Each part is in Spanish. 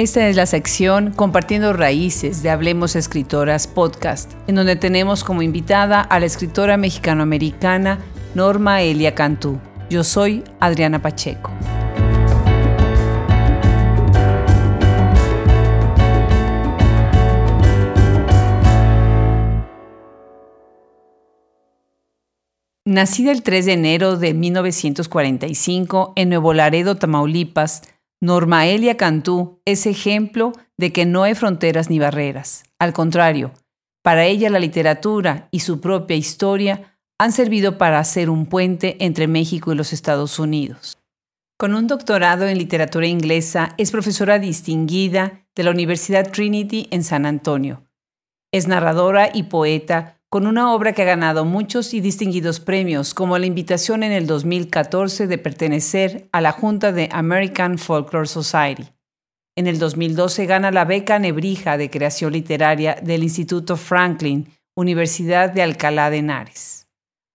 Esta es la sección Compartiendo Raíces de Hablemos Escritoras Podcast, en donde tenemos como invitada a la escritora mexicanoamericana Norma Elia Cantú. Yo soy Adriana Pacheco. Nacida el 3 de enero de 1945 en Nuevo Laredo, Tamaulipas, Norma Elia Cantú es ejemplo de que no hay fronteras ni barreras. Al contrario, para ella la literatura y su propia historia han servido para hacer un puente entre México y los Estados Unidos. Con un doctorado en literatura inglesa, es profesora distinguida de la Universidad Trinity en San Antonio. Es narradora y poeta con una obra que ha ganado muchos y distinguidos premios, como la invitación en el 2014 de pertenecer a la Junta de American Folklore Society. En el 2012 gana la beca Nebrija de Creación Literaria del Instituto Franklin, Universidad de Alcalá de Henares.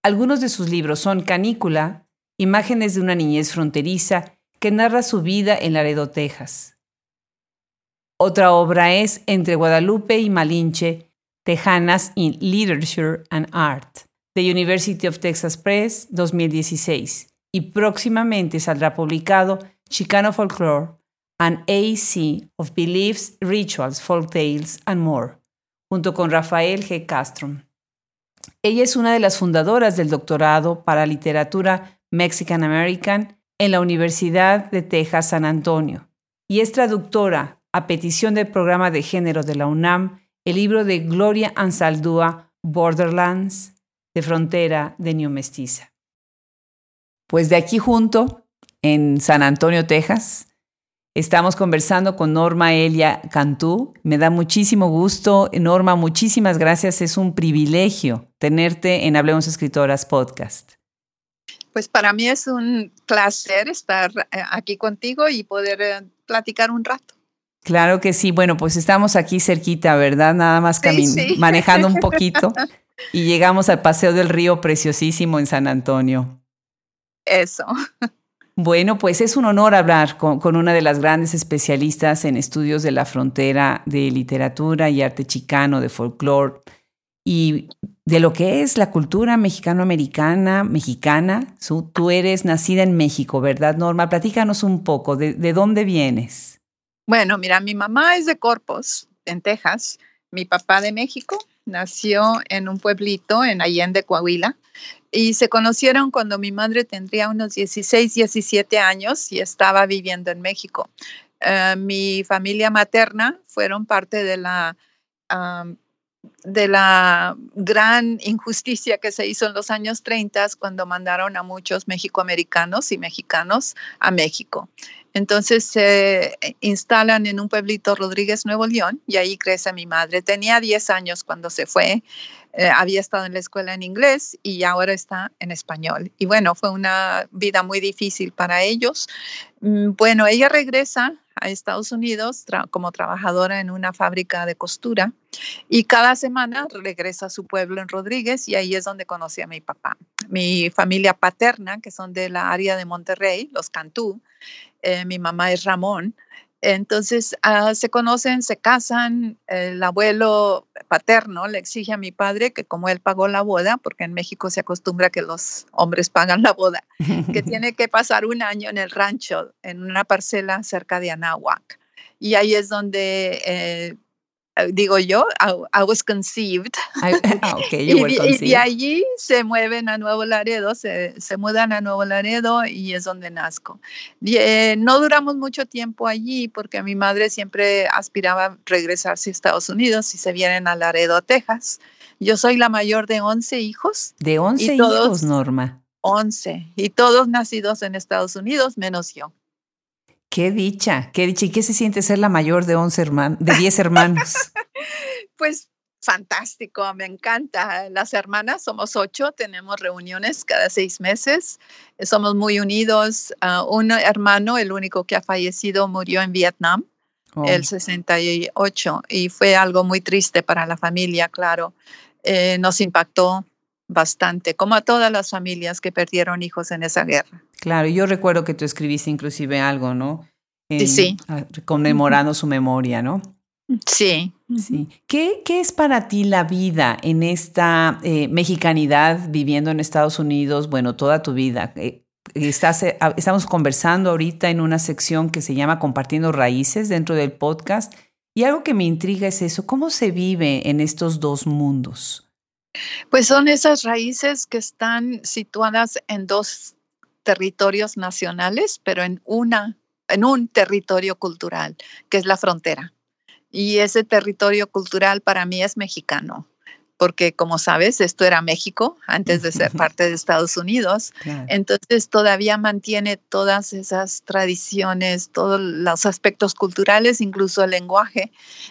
Algunos de sus libros son Canícula, Imágenes de una niñez fronteriza, que narra su vida en Laredo, Texas. Otra obra es Entre Guadalupe y Malinche, Tejanas in Literature and Art, The University of Texas Press, 2016, y próximamente saldrá publicado Chicano Folklore, An A.C. of Beliefs, Rituals, Folk Tales, and More, junto con Rafael G. Castro. Ella es una de las fundadoras del doctorado para literatura Mexican American en la Universidad de Texas San Antonio y es traductora, a petición del programa de género de la UNAM, el libro de Gloria Anzaldúa, Borderlands, de Frontera de New Mestiza. Pues de aquí junto, en San Antonio, Texas, estamos conversando con Norma Elia Cantú. Me da muchísimo gusto. Norma, muchísimas gracias. Es un privilegio tenerte en Hablemos Escritoras Podcast. Pues para mí es un placer estar aquí contigo y poder platicar un rato. Claro que sí. Bueno, pues estamos aquí cerquita, ¿verdad? Nada más manejando un poquito y llegamos al Paseo del Río, preciosísimo en San Antonio. Eso. Bueno, pues es un honor hablar con una de las grandes especialistas en estudios de la frontera de literatura y arte chicano, de folclore y de lo que es la cultura mexicano-americana, mexicana. Tú eres nacida en México, ¿verdad, Norma? Platícanos un poco, ¿de dónde vienes? Bueno, mira, mi mamá es de Corpus, en Texas. Mi papá de México, nació en un pueblito en Allende, Coahuila. Y se conocieron cuando mi madre tendría unos 16, 17 años y estaba viviendo en México. Mi familia materna fueron parte de la gran injusticia que se hizo en los años 30 cuando mandaron a muchos mexicoamericanos y mexicanos a México. Entonces se instalan en un pueblito, Rodríguez, Nuevo León, y ahí crece mi madre. Tenía 10 años cuando se fue, había estado en la escuela en inglés y ahora está en español. Y bueno, fue una vida muy difícil para ellos. Bueno, ella regresa a Estados Unidos como trabajadora en una fábrica de costura y cada semana regresa a su pueblo en Rodríguez y ahí es donde conocí a mi papá. Mi familia paterna, que son de la área de Monterrey, los Cantú, mi mamá es Ramón, entonces se conocen, se casan, el abuelo paterno le exige a mi padre que como él pagó la boda, porque en México se acostumbra que los hombres pagan la boda, que tiene que pasar un año en el rancho, en una parcela cerca de Anáhuac. Y ahí es donde, digo yo, I was conceived. Okay, you were conceived. Y allí se mueven a Nuevo Laredo, se mudan a Nuevo Laredo y es donde nazco. No duramos mucho tiempo allí porque mi madre siempre aspiraba a regresarse a Estados Unidos y se vienen a Laredo, Texas. Yo soy la mayor de 11 hijos. ¿De 11 hijos, Norma? 11. Y todos nacidos en Estados Unidos, menos yo. ¡Qué dicha! ¡Qué dicha! ¿Y qué se siente ser la mayor de 10 hermanos? Pues fantástico, me encanta. Las hermanas somos 8, tenemos reuniones cada 6 meses. Somos muy unidos. Un hermano, el único que ha fallecido, murió en Vietnam, el 68, y fue algo muy triste para la familia, claro. Nos impactó bastante, como a todas las familias que perdieron hijos en esa guerra. Claro, yo recuerdo que tú escribiste inclusive algo, ¿no? sí. Conmemorando su memoria, ¿no? Sí. Sí. ¿Qué es para ti la vida en esta mexicanidad viviendo en Estados Unidos? Bueno, toda tu vida. Estamos conversando ahorita en una sección que se llama Compartiendo Raíces dentro del podcast. Y algo que me intriga es eso. ¿Cómo se vive en estos dos mundos? Pues son esas raíces que están situadas en dos territorios nacionales, pero en un territorio cultural, que es la frontera. Y ese territorio cultural para mí es mexicano, porque como sabes, esto era México antes de ser parte de Estados Unidos. Claro. Entonces todavía mantiene todas esas tradiciones, todos los aspectos culturales, incluso el lenguaje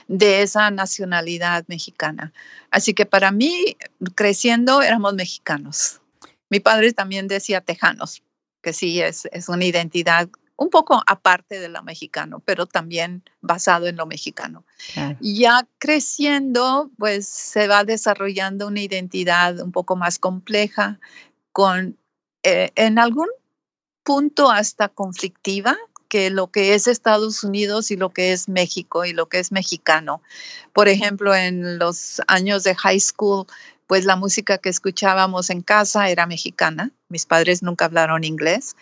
de esa nacionalidad mexicana. Así que para mí, creciendo, éramos mexicanos. Mi padre también decía tejanos, que sí es una identidad un poco aparte de lo mexicano, pero también basado en lo mexicano. Claro. Ya creciendo, pues se va desarrollando una identidad un poco más compleja, con en algún punto hasta conflictiva, que lo que es Estados Unidos y lo que es México y lo que es mexicano. Por ejemplo, en los años de high school, pues la música que escuchábamos en casa era mexicana. Mis padres nunca hablaron inglés.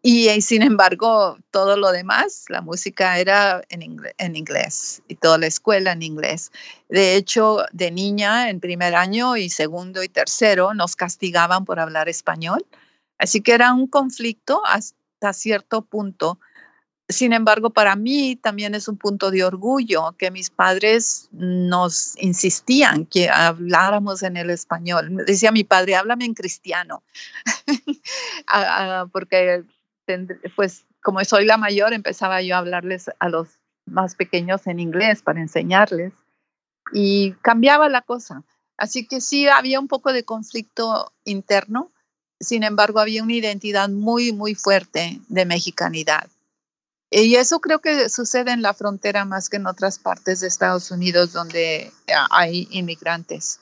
Y sin embargo, todo lo demás, la música era en inglés y toda la escuela en inglés. De hecho, de niña, en primer año y segundo y tercero, nos castigaban por hablar español. Así que era un conflicto hasta cierto punto. Sin embargo, para mí también es un punto de orgullo que mis padres nos insistían que habláramos en el español. Decía mi padre, háblame en cristiano, porque... pues como soy la mayor, empezaba yo a hablarles a los más pequeños en inglés para enseñarles y cambiaba la cosa. Así que sí, había un poco de conflicto interno, sin embargo, había una identidad muy, muy fuerte de mexicanidad. Y eso creo que sucede en la frontera más que en otras partes de Estados Unidos donde hay inmigrantes.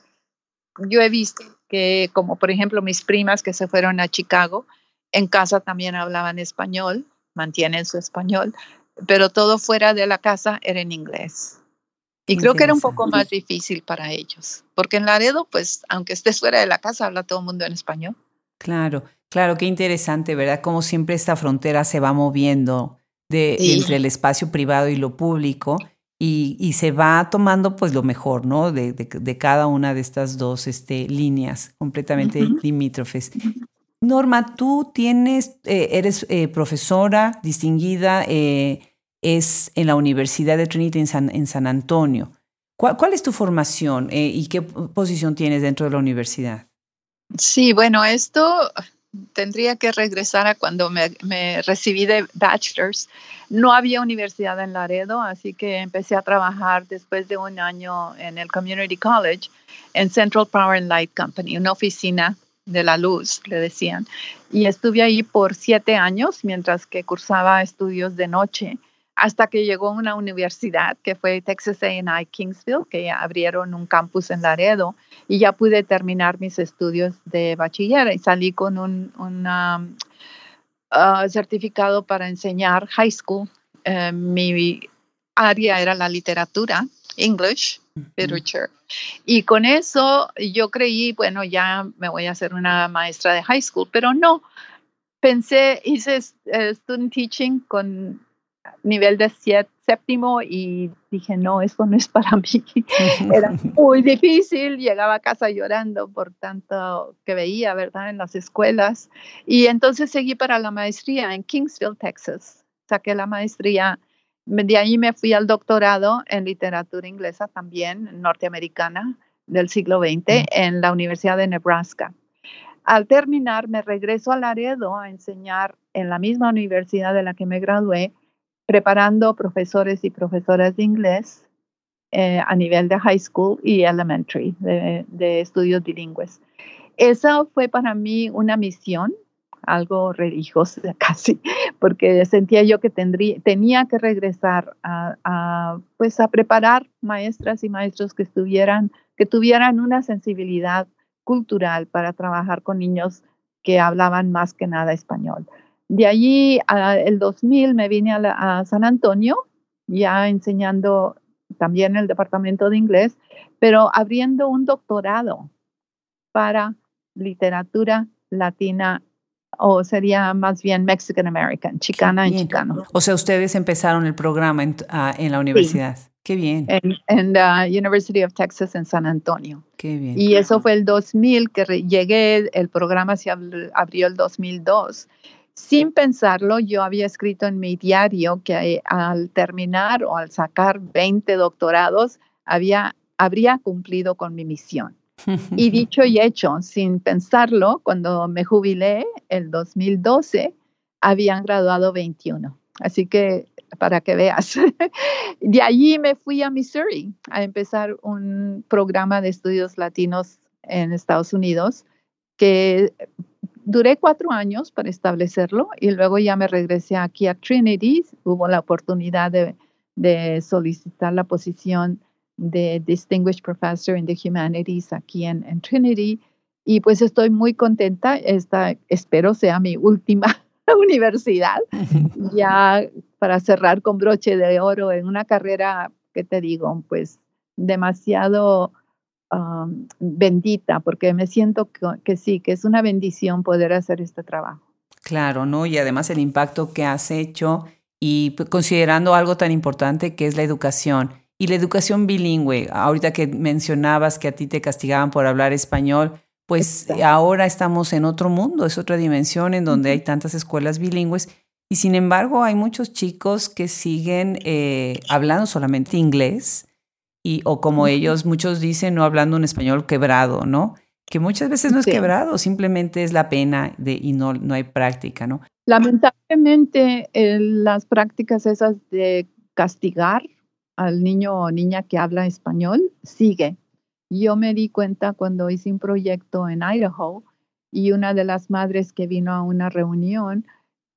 Yo he visto que, como por ejemplo, mis primas que se fueron a Chicago, en casa también hablaban español, mantienen su español, pero todo fuera de la casa era en inglés. Y creo que era un poco más difícil para ellos, porque en Laredo, pues, aunque estés fuera de la casa, habla todo el mundo en español. Claro, claro, qué interesante, ¿verdad? Como siempre esta frontera se va moviendo entre el espacio privado y lo público y se va tomando, pues, lo mejor, ¿no? De cada una de estas dos líneas completamente limítrofes. Norma, tú eres profesora distinguida es en la Universidad de Trinity en San Antonio. ¿Cuál es tu formación y qué posición tienes dentro de la universidad? Sí, bueno, esto tendría que regresar a cuando me recibí de bachelor's. No había universidad en Laredo, así que empecé a trabajar después de un año en el Community College en Central Power and Light Company, una oficina de la luz, le decían. Y estuve ahí por 7 años mientras que cursaba estudios de noche hasta que llegó una universidad que fue Texas A&M Kingsville, que abrieron un campus en Laredo y ya pude terminar mis estudios de bachiller y salí con un certificado para enseñar high school. Mi área era la literatura, English, literature. Y con eso yo creí, bueno, ya me voy a hacer una maestra de high school, pero no. Pensé, hice student teaching con nivel de séptimo y dije, no, eso no es para mí. Era muy difícil, llegaba a casa llorando por tanto que veía, ¿verdad?, en las escuelas. Y entonces seguí para la maestría en Kingsville, Texas. Saqué la maestría. De ahí me fui al doctorado en literatura inglesa también, norteamericana del siglo XX, en la Universidad de Nebraska. Al terminar, me regreso a Laredo a enseñar en la misma universidad de la que me gradué, preparando profesores y profesoras de inglés a nivel de high school y elementary, de estudios bilingües. Esa fue para mí una misión, algo religioso casi, porque sentía yo que tenía que regresar a preparar maestras y maestros que tuvieran una sensibilidad cultural para trabajar con niños que hablaban más que nada español. De allí, el 2000, me vine a San Antonio, ya enseñando también el departamento de inglés, pero abriendo un doctorado para literatura latina, o sería más bien Mexican American, chicana y chicano. O sea, ustedes empezaron el programa en la universidad. Sí. Qué bien. En la University of Texas en San Antonio. Qué bien. Y eso fue el 2000 que llegué, el programa se abrió el 2002. Sin pensarlo, yo había escrito en mi diario que al terminar o al sacar 20 doctorados, habría cumplido con mi misión. Y dicho y hecho, sin pensarlo, cuando me jubilé, el 2012, habían graduado 21. Así que, para que veas. De allí me fui a Missouri a empezar un programa de estudios latinos en Estados Unidos que... Duré 4 años para establecerlo y luego ya me regresé aquí a Trinity. Hubo la oportunidad de solicitar la posición de Distinguished Professor in the Humanities aquí en Trinity. Y pues estoy muy contenta. Esta espero sea mi última universidad. Ya para cerrar con broche de oro en una carrera, ¿qué te digo? Pues demasiado... bendita, porque me siento que sí, que es una bendición poder hacer este trabajo. Claro, ¿no? Y además el impacto que has hecho y considerando algo tan importante que es la educación y la educación bilingüe. Ahorita que mencionabas que a ti te castigaban por hablar español, pues exacto. Ahora estamos en otro mundo, es otra dimensión en donde hay tantas escuelas bilingües y sin embargo hay muchos chicos que siguen hablando solamente inglés. Y, o como ellos, muchos dicen, no hablando un español quebrado, ¿no? Que muchas veces no es quebrado, simplemente es la pena y no hay práctica, ¿no? Lamentablemente, las prácticas esas de castigar al niño o niña que habla español sigue. Yo me di cuenta cuando hice un proyecto en Idaho y una de las madres que vino a una reunión,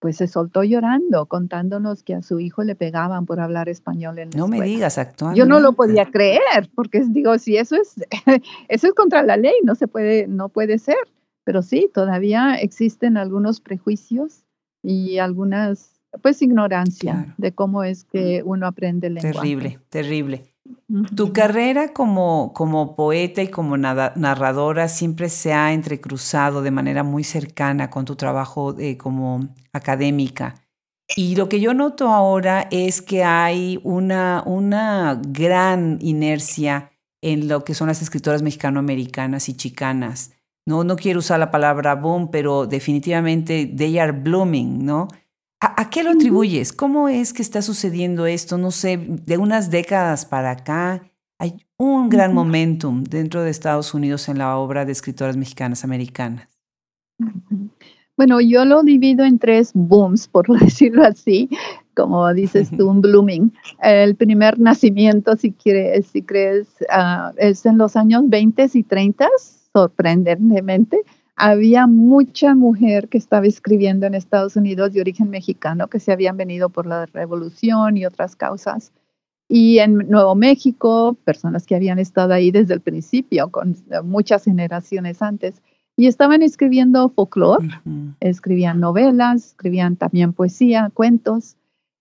pues se soltó llorando, contándonos que a su hijo le pegaban por hablar español en la escuela. No me digas, actualmente. Yo no lo podía creer, porque digo, si eso es contra la ley, no puede ser. Pero sí, todavía existen algunos prejuicios y algunas, pues, ignorancia de cómo es que uno aprende lengua. Terrible, terrible. Uh-huh. Tu carrera como poeta y como narradora siempre se ha entrecruzado de manera muy cercana con tu trabajo como académica. Y lo que yo noto ahora es que hay una gran inercia en lo que son las escritoras mexicanoamericanas y chicanas. No quiero usar la palabra boom, pero definitivamente they are blooming, ¿no? ¿A qué lo atribuyes? ¿Cómo es que está sucediendo esto? No sé, de unas décadas para acá hay un gran momentum dentro de Estados Unidos en la obra de escritoras mexicanas americanas. Bueno, yo lo divido en 3 booms, por decirlo así, como dices tú, un blooming. El primer nacimiento, si crees, es en los años 20 y 30, sorprendentemente. Había mucha mujer que estaba escribiendo en Estados Unidos de origen mexicano que se habían venido por la revolución y otras causas. Y en Nuevo México, personas que habían estado ahí desde el principio, con muchas generaciones antes. Y estaban escribiendo folclore, escribían novelas, escribían también poesía, cuentos.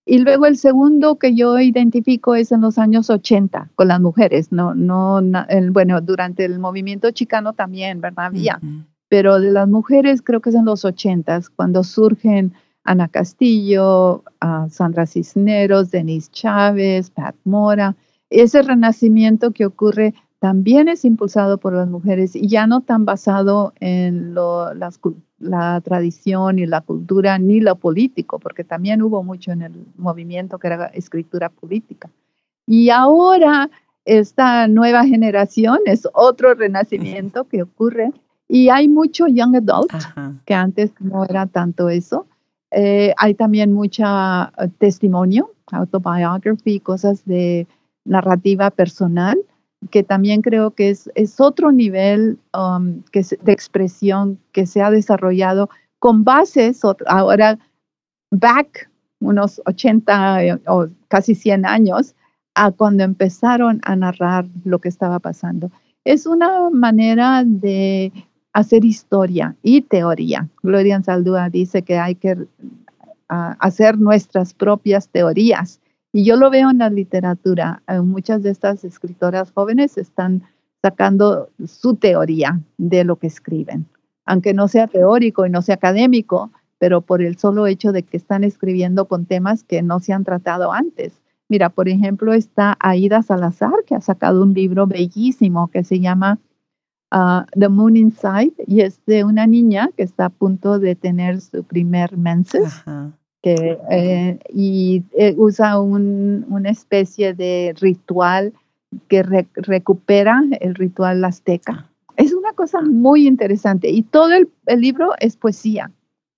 Y luego el segundo que yo identifico es en los años 80, con las mujeres. Bueno, durante el movimiento chicano también, ¿verdad? Había. Pero de las mujeres creo que es en los 80s, cuando surgen Ana Castillo, Sandra Cisneros, Denise Chávez, Pat Mora. Ese renacimiento que ocurre también es impulsado por las mujeres y ya no tan basado en la tradición y la cultura ni lo político, porque también hubo mucho en el movimiento que era escritura política. Y ahora esta nueva generación es otro renacimiento que ocurre. Y hay mucho young adult, que antes no era tanto eso. Hay también mucho testimonio, autobiography, cosas de narrativa personal, que también creo que es otro nivel de expresión que se ha desarrollado con bases, ahora back unos 80 o casi 100 años, a cuando empezaron a narrar lo que estaba pasando. Es una manera de hacer historia y teoría. Gloria Anzaldúa dice que hay que hacer nuestras propias teorías. Y yo lo veo en la literatura. Muchas de estas escritoras jóvenes están sacando su teoría de lo que escriben. Aunque no sea teórico y no sea académico, pero por el solo hecho de que están escribiendo con temas que no se han tratado antes. Mira, por ejemplo, está Aida Salazar, que ha sacado un libro bellísimo que se llama The Moon Inside, y es de una niña que está a punto de tener su primer menses. Ajá. Que, y usa una especie de ritual que recupera el ritual azteca. Es una cosa muy interesante y todo el libro es poesía.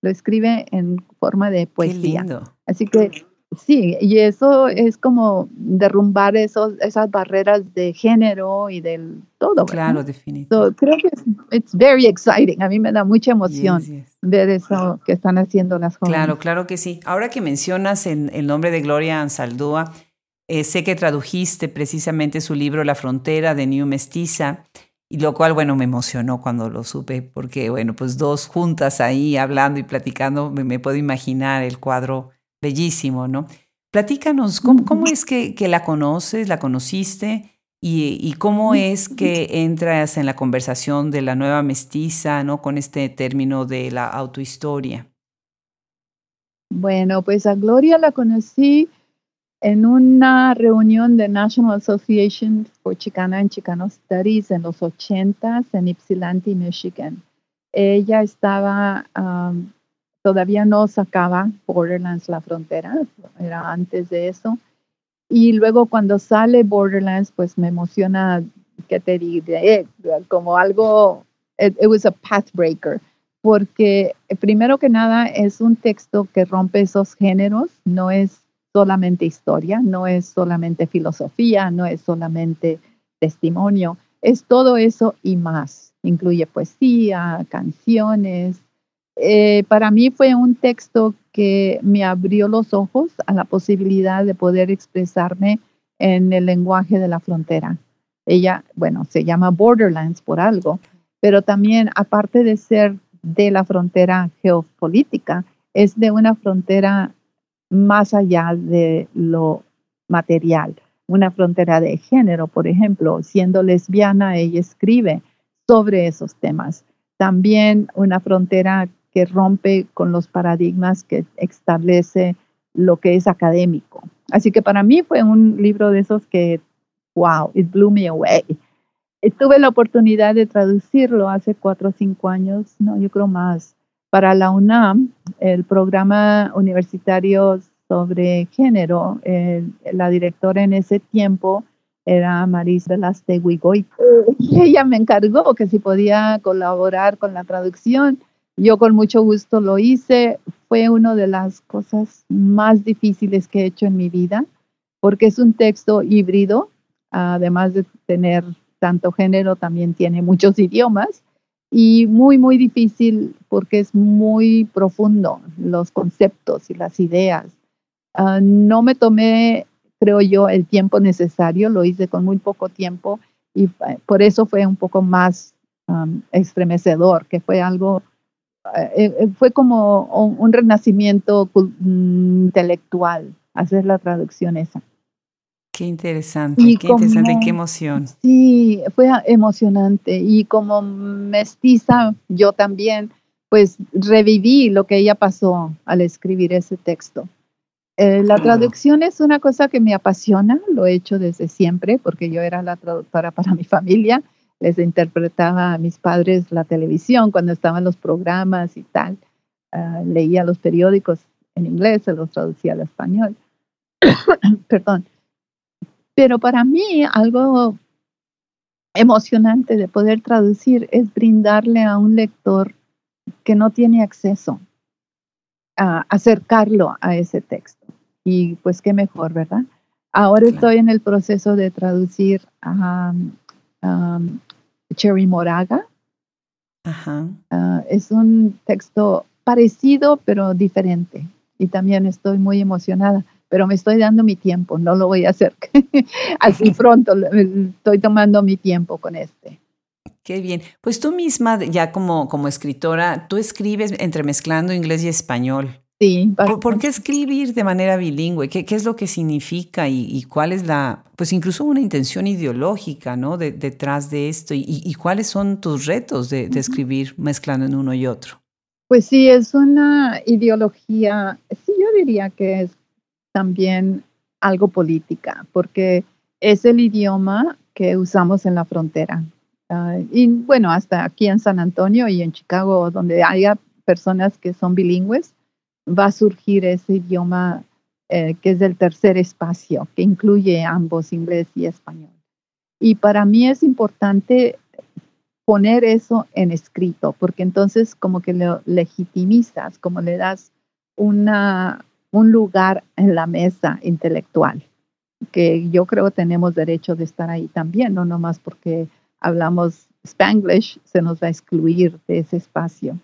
Lo escribe en forma de poesía. Qué lindo. Así que sí, y eso es como derrumbar esas barreras de género y del todo. Claro, ¿no? Definitivo. So, creo que it's very exciting. A mí me da mucha emoción ver eso que están haciendo las jóvenes. Claro, claro que sí. Ahora que mencionas el nombre de Gloria Anzaldúa, sé que tradujiste precisamente su libro La Frontera de New Mestiza, y lo cual, bueno, me emocionó cuando lo supe, porque, bueno, pues dos juntas ahí hablando y platicando, me puedo imaginar el cuadro bellísimo, ¿no? Platícanos, ¿cómo es que la conociste y cómo es que entras en la conversación de la nueva mestiza, ¿no? Con este término de la autohistoria. Bueno, pues a Gloria la conocí en una reunión de National Association for Chicana and Chicano Studies en los 80s en Ypsilanti, Michigan. Ella estaba, todavía no sacaba Borderlands, La Frontera, era antes de eso. Y luego cuando sale Borderlands, pues me emociona, ¿qué te diré? Como algo, it was a pathbreaker. Porque primero que nada es un texto que rompe esos géneros, no es solamente historia, no es solamente filosofía, no es solamente testimonio, es todo eso y más. Incluye poesía, canciones. Para mí fue un texto que me abrió los ojos a la posibilidad de poder expresarme en el lenguaje de la frontera. Ella, bueno, se llama Borderlands por algo, pero también aparte de ser de la frontera geopolítica, es de una frontera más allá de lo material, una frontera de género, por ejemplo. Siendo lesbiana, ella escribe sobre esos temas. También una frontera que rompe con los paradigmas que establece lo que es académico. Así que para mí fue un libro de esos que, wow, it blew me away. Tuve la oportunidad de traducirlo hace 4 o 5 años, no, yo creo más, para la UNAM, el programa universitario sobre género. La directora en ese tiempo era Maris Velastegui Goico, y ella me encargó que si podía colaborar con la traducción. Yo con mucho gusto lo hice. Fue una de las cosas más difíciles que he hecho en mi vida, porque es un texto híbrido, además de tener tanto género, también tiene muchos idiomas. Y muy, muy difícil porque es muy profundo los conceptos y las ideas. No me tomé, creo yo, el tiempo necesario, lo hice con muy poco tiempo y por eso fue un poco más estremecedor, que fue algo, fue como un renacimiento intelectual hacer la traducción esa. Qué interesante, y qué como, interesante, qué emoción. Sí, fue emocionante. Y como mestiza, yo también, pues reviví lo que ella pasó al escribir ese texto. La traducción es una cosa que me apasiona, lo he hecho desde siempre, porque yo era la traductora para mi familia, les interpretaba a mis padres la televisión cuando estaban los programas y tal. Leía los periódicos en inglés, se los traducía al español. Perdón. Pero para mí algo emocionante de poder traducir es brindarle a un lector que no tiene acceso a acercarlo a ese texto. Y pues qué mejor, ¿verdad? Ahora claro. Estoy en el proceso de traducir a Cherry Moraga. Ajá. Es un texto parecido pero diferente. Y también estoy muy emocionada. Pero me estoy dando mi tiempo, no lo voy a hacer así pronto, estoy tomando mi tiempo con este. Qué bien. Pues tú misma, ya como escritora, tú escribes entremezclando inglés y español. Sí. ¿Por qué escribir de manera bilingüe? ¿Qué es lo que significa y cuál es la, pues incluso una intención ideológica, ¿no? Detrás de esto y cuáles son tus retos de escribir mezclando en uno y otro. Pues sí, es una ideología, sí, yo diría que es también algo política, porque es el idioma que usamos en la frontera. Y bueno, hasta aquí en San Antonio y en Chicago, donde haya personas que son bilingües, va a surgir ese idioma que es el tercer espacio, que incluye ambos inglés y español. Y para mí es importante poner eso en escrito, porque entonces como que lo legitimizas, como le das un lugar en la mesa intelectual, que yo creo tenemos derecho de estar ahí también, no nomás porque hablamos Spanglish, se nos va a excluir de ese espacio.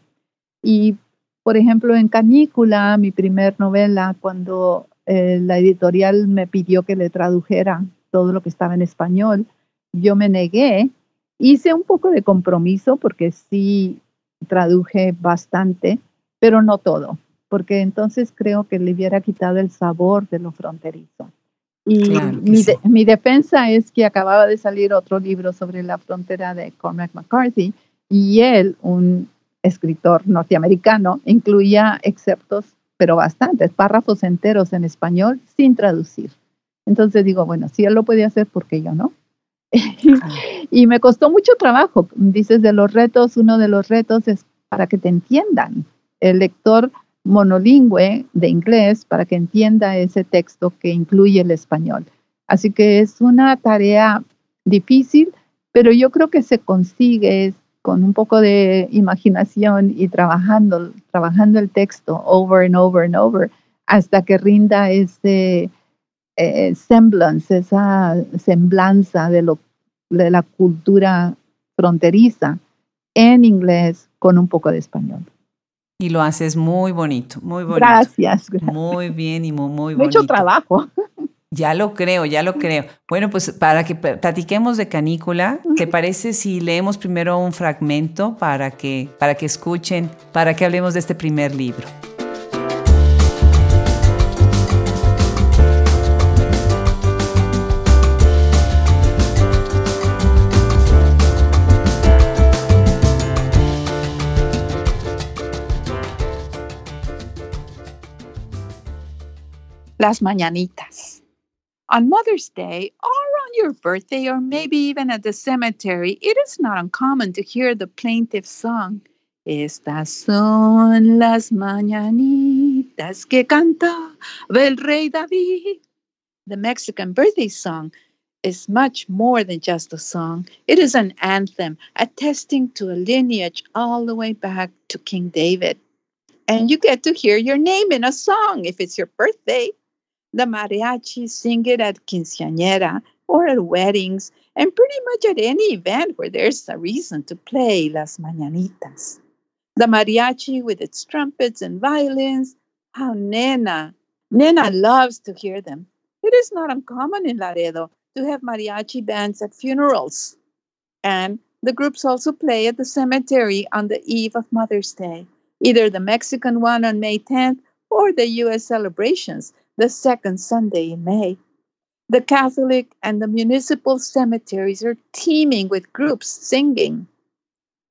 Y, por ejemplo, en Canícula, mi primer novela, cuando la editorial me pidió que le tradujera todo lo que estaba en español, yo me negué, hice un poco de compromiso porque sí traduje bastante, pero no todo, porque entonces creo que le hubiera quitado el sabor de lo fronterizo. Y claro, mi defensa es que acababa de salir otro libro sobre la frontera de Cormac McCarthy y él, un escritor norteamericano, incluía excerptos, pero bastantes, párrafos enteros en español sin traducir. Entonces digo, bueno, si él lo podía hacer, ¿por qué yo no? Y me costó mucho trabajo. Dices de los retos, uno de los retos es para que te entiendan. El lector monolingüe de inglés para que entienda ese texto que incluye el español. Así que es una tarea difícil, pero yo creo que se consigue con un poco de imaginación y trabajando el texto over and over and over hasta que rinda ese semblanza de la cultura fronteriza en inglés con un poco de español. Y lo haces muy bonito, muy bonito. Gracias. Muy bien y muy bonito. Mucho trabajo. Ya lo creo. Bueno, pues para que platiquemos de Canícula, ¿te parece si leemos primero un fragmento para que escuchen, para que hablemos de este primer libro? Las mañanitas. On Mother's Day or on your birthday or maybe even at the cemetery, it is not uncommon to hear the plaintive song. Estas son las mañanitas que cantaba el Rey David. The Mexican birthday song is much more than just a song. It is an anthem attesting to a lineage all the way back to King David. And you get to hear your name in a song if it's your birthday. The mariachi sing it at quinceañera or at weddings and pretty much at any event where there's a reason to play Las Mañanitas. The mariachi with its trumpets and violins, how Nena loves to hear them. It is not uncommon in Laredo to have mariachi bands at funerals. And the groups also play at the cemetery on the eve of Mother's Day, either the Mexican one on May 10th or the U.S. celebrations, the second Sunday in May. The Catholic and the municipal cemeteries are teeming with groups singing.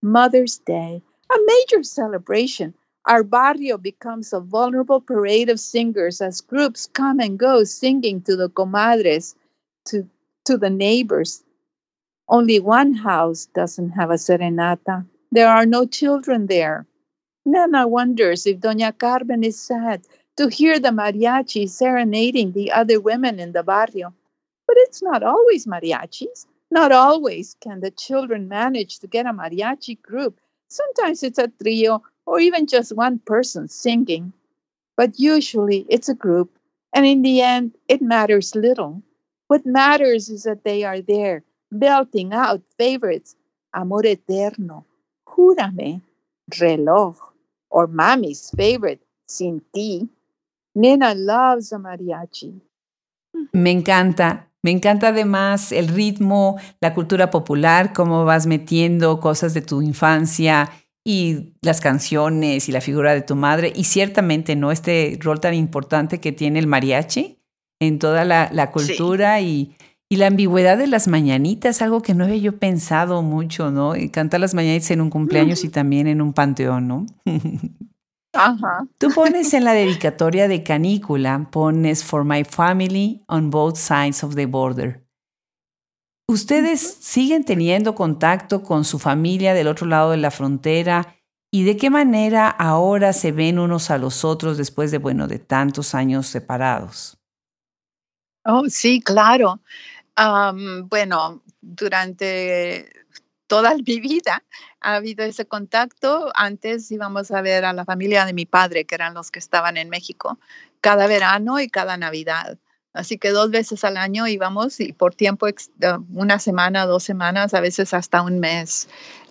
Mother's Day, a major celebration, our barrio becomes a vulnerable parade of singers as groups come and go singing to the comadres, to the neighbors. Only one house doesn't have a serenata. There are no children there. Nana wonders if Doña Carmen is sad to hear the mariachi serenading the other women in the barrio. But it's not always mariachis. Not always can the children manage to get a mariachi group. Sometimes it's a trio or even just one person singing. But usually it's a group, and in the end, it matters little. What matters is that they are there, belting out favorites. Amor Eterno, Júrame, Reloj, or Mami's favorite, Sin Ti. Nena loves a mariachi. Me encanta. Me encanta además el ritmo, la cultura popular, cómo vas metiendo cosas de tu infancia y las canciones y la figura de tu madre. Y ciertamente, ¿no? Este rol tan importante que tiene el mariachi en toda la cultura. Sí. Y la ambigüedad de las mañanitas, algo que no había yo pensado mucho, ¿no? Y cantar las mañanitas en un cumpleaños y también en un panteón, ¿no? Ajá. Tú pones en la dedicatoria de Canícula, pones "For my family on both sides of the border". ¿Ustedes siguen teniendo contacto con su familia del otro lado de la frontera? ¿Y de qué manera ahora se ven unos a los otros después de, bueno, de tantos años separados? Oh, sí, claro. Bueno, durante toda mi vida ha habido ese contacto. Antes íbamos a ver a la familia de mi padre, que eran los que estaban en México, cada verano y cada Navidad. Así que 2 veces al año íbamos, y por tiempo, 1 semana, 2 semanas, a veces hasta 1 mes.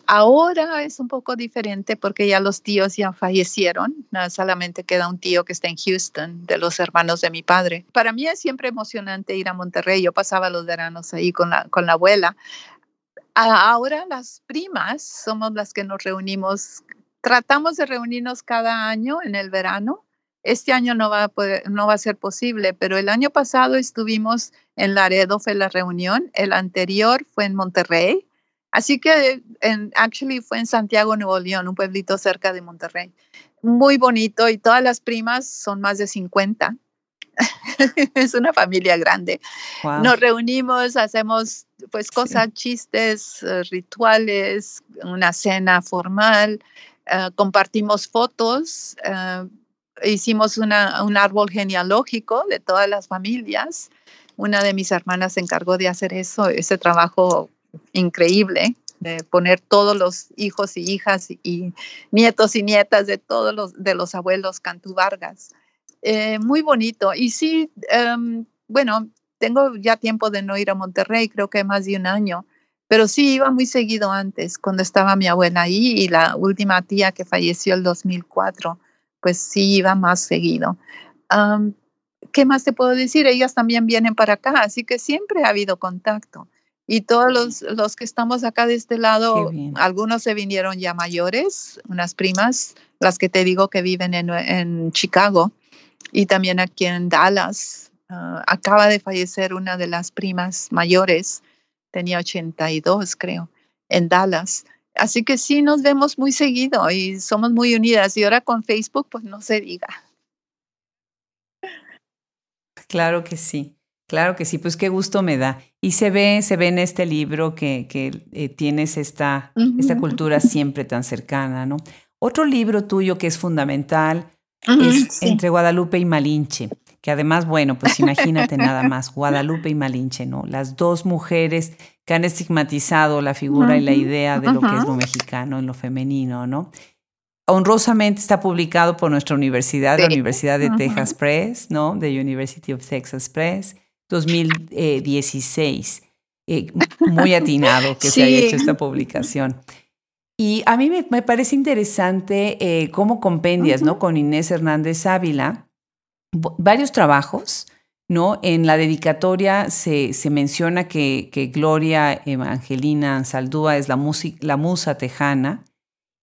Ahora es un poco diferente porque ya los tíos ya fallecieron. Solamente queda un tío que está en Houston, de los hermanos de mi padre. Para mí es siempre emocionante ir a Monterrey. Yo pasaba los veranos ahí con la abuela. Ahora las primas somos las que nos reunimos. Tratamos de reunirnos cada año en el verano. Este año no va a ser posible, pero el año pasado estuvimos en Laredo, fue la reunión. El anterior fue en Monterrey. Así que, fue en Santiago, Nuevo León, un pueblito cerca de Monterrey. Muy bonito, y todas las primas son más de 50. Es una familia grande. Wow. Nos reunimos, hacemos pues cosas, chistes, rituales, una cena formal, compartimos fotos, hicimos un árbol genealógico de todas las familias. Una de mis hermanas se encargó de hacer ese trabajo increíble, de poner todos los hijos y hijas y nietos y nietas de todos los abuelos Cantú Vargas. Muy bonito. Y sí, tengo ya tiempo de no ir a Monterrey, creo que más de 1 año, pero sí iba muy seguido antes, cuando estaba mi abuela ahí, y la última tía que falleció el 2004, pues sí iba más seguido. ¿Qué más te puedo decir? Ellas también vienen para acá, así que siempre ha habido contacto. Y todos los que estamos acá de este lado, algunos se vinieron ya mayores, unas primas, las que te digo que viven en Chicago y también aquí en Dallas. Acaba de fallecer una de las primas mayores, tenía 82 creo, en Dallas. Así que sí, nos vemos muy seguido y somos muy unidas. Y ahora con Facebook, pues no se diga. Claro que sí. Claro que sí, pues qué gusto me da. Y se ve en este libro que tienes esta cultura siempre tan cercana, ¿no? Otro libro tuyo que es fundamental es Entre Guadalupe y Malinche, que además, bueno, pues imagínate nada más, Guadalupe y Malinche, ¿no? Las dos mujeres que han estigmatizado la figura y la idea de lo que es lo mexicano en lo femenino, ¿no? Honrosamente está publicado por nuestra universidad, la Universidad de Texas Press, ¿no? The University of Texas Press. 2016, muy atinado que se haya hecho esta publicación. Y a mí me parece interesante cómo compendias, ¿no? Con Inés Hernández Ávila, varios trabajos, ¿no? En la dedicatoria se menciona que Gloria Evangelina Anzaldúa es la musa tejana,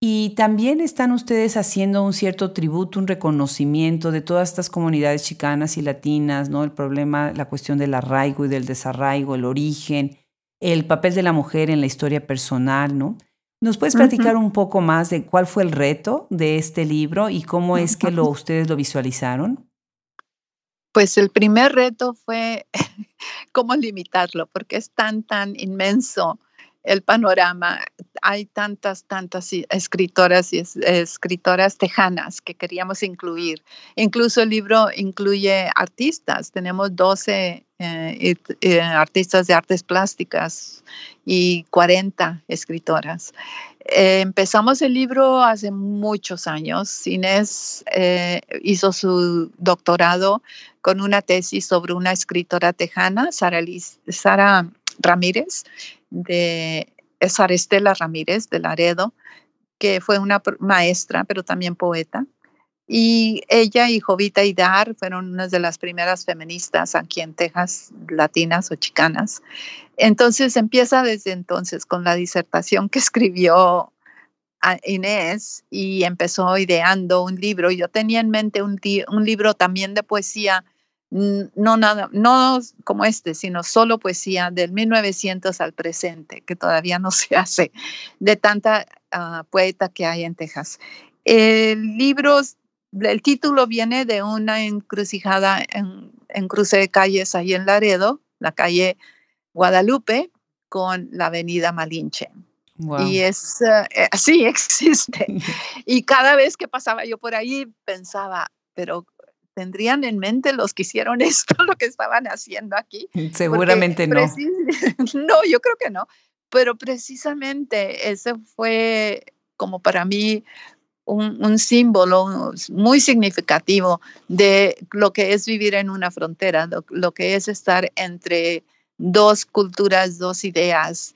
y también están ustedes haciendo un cierto tributo, un reconocimiento de todas estas comunidades chicanas y latinas, ¿no? El problema, la cuestión del arraigo y del desarraigo, el origen, el papel de la mujer en la historia personal, ¿no? ¿Nos puedes platicar un poco más de cuál fue el reto de este libro y cómo es que ustedes lo visualizaron? Pues el primer reto fue cómo limitarlo, porque es tan inmenso el panorama. Hay tantas escritoras y escritoras tejanas que queríamos incluir. Incluso el libro incluye artistas. Tenemos 12 artistas de artes plásticas y 40 escritoras. Empezamos el libro hace muchos años. Inés hizo su doctorado con una tesis sobre una escritora tejana, Sara Ramírez, de Sara Estela Ramírez de Laredo, que fue una maestra, pero también poeta. Y ella y Jovita Idar fueron unas de las primeras feministas aquí en Texas, latinas o chicanas. Entonces empieza desde entonces con la disertación que escribió Inés y empezó ideando un libro. Yo tenía en mente un libro también de poesía, no como este, sino solo poesía del 1900 al presente, que todavía no se hace, de tanta poeta que hay en Texas. El título viene de una encrucijada en cruce de calles ahí en Laredo, la calle Guadalupe con la avenida Malinche. Wow. Y es sí existe. Y cada vez que pasaba yo por ahí pensaba, pero ¿tendrían en mente los que hicieron esto, lo que estaban haciendo aquí? Seguramente no. No, yo creo que no. Pero precisamente ese fue como para mí un símbolo muy significativo de lo que es vivir en una frontera, lo que es estar entre dos culturas, dos ideas.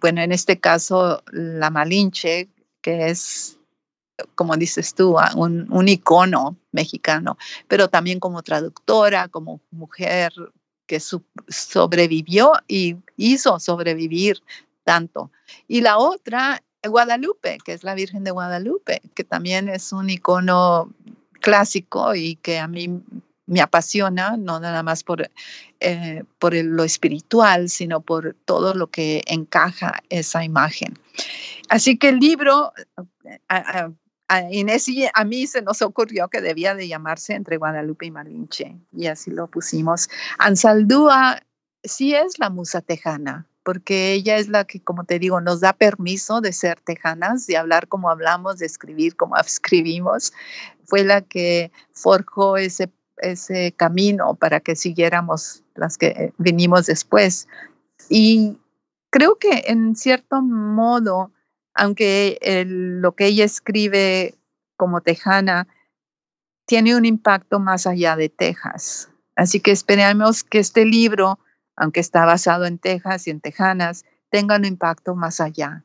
Bueno, en este caso, la Malinche, que es, como dices tú, un icono mexicano, pero también como traductora, como mujer que sobrevivió y hizo sobrevivir tanto. Y la otra, Guadalupe, que es la Virgen de Guadalupe, que también es un icono clásico y que a mí me apasiona, no nada más por lo espiritual, sino por todo lo que encaja esa imagen. Así que el libro, a Inés y a mí se nos ocurrió que debía de llamarse Entre Guadalupe y Malinche, y así lo pusimos. Anzaldúa sí es la musa tejana, porque ella es la que, como te digo, nos da permiso de ser tejanas, de hablar como hablamos, de escribir como escribimos. Fue la que forjó ese camino para que siguiéramos las que vinimos después. Y creo que en cierto modo, aunque lo que ella escribe como tejana tiene un impacto más allá de Texas. Así que esperamos que este libro, aunque está basado en Texas y en tejanas, tenga un impacto más allá,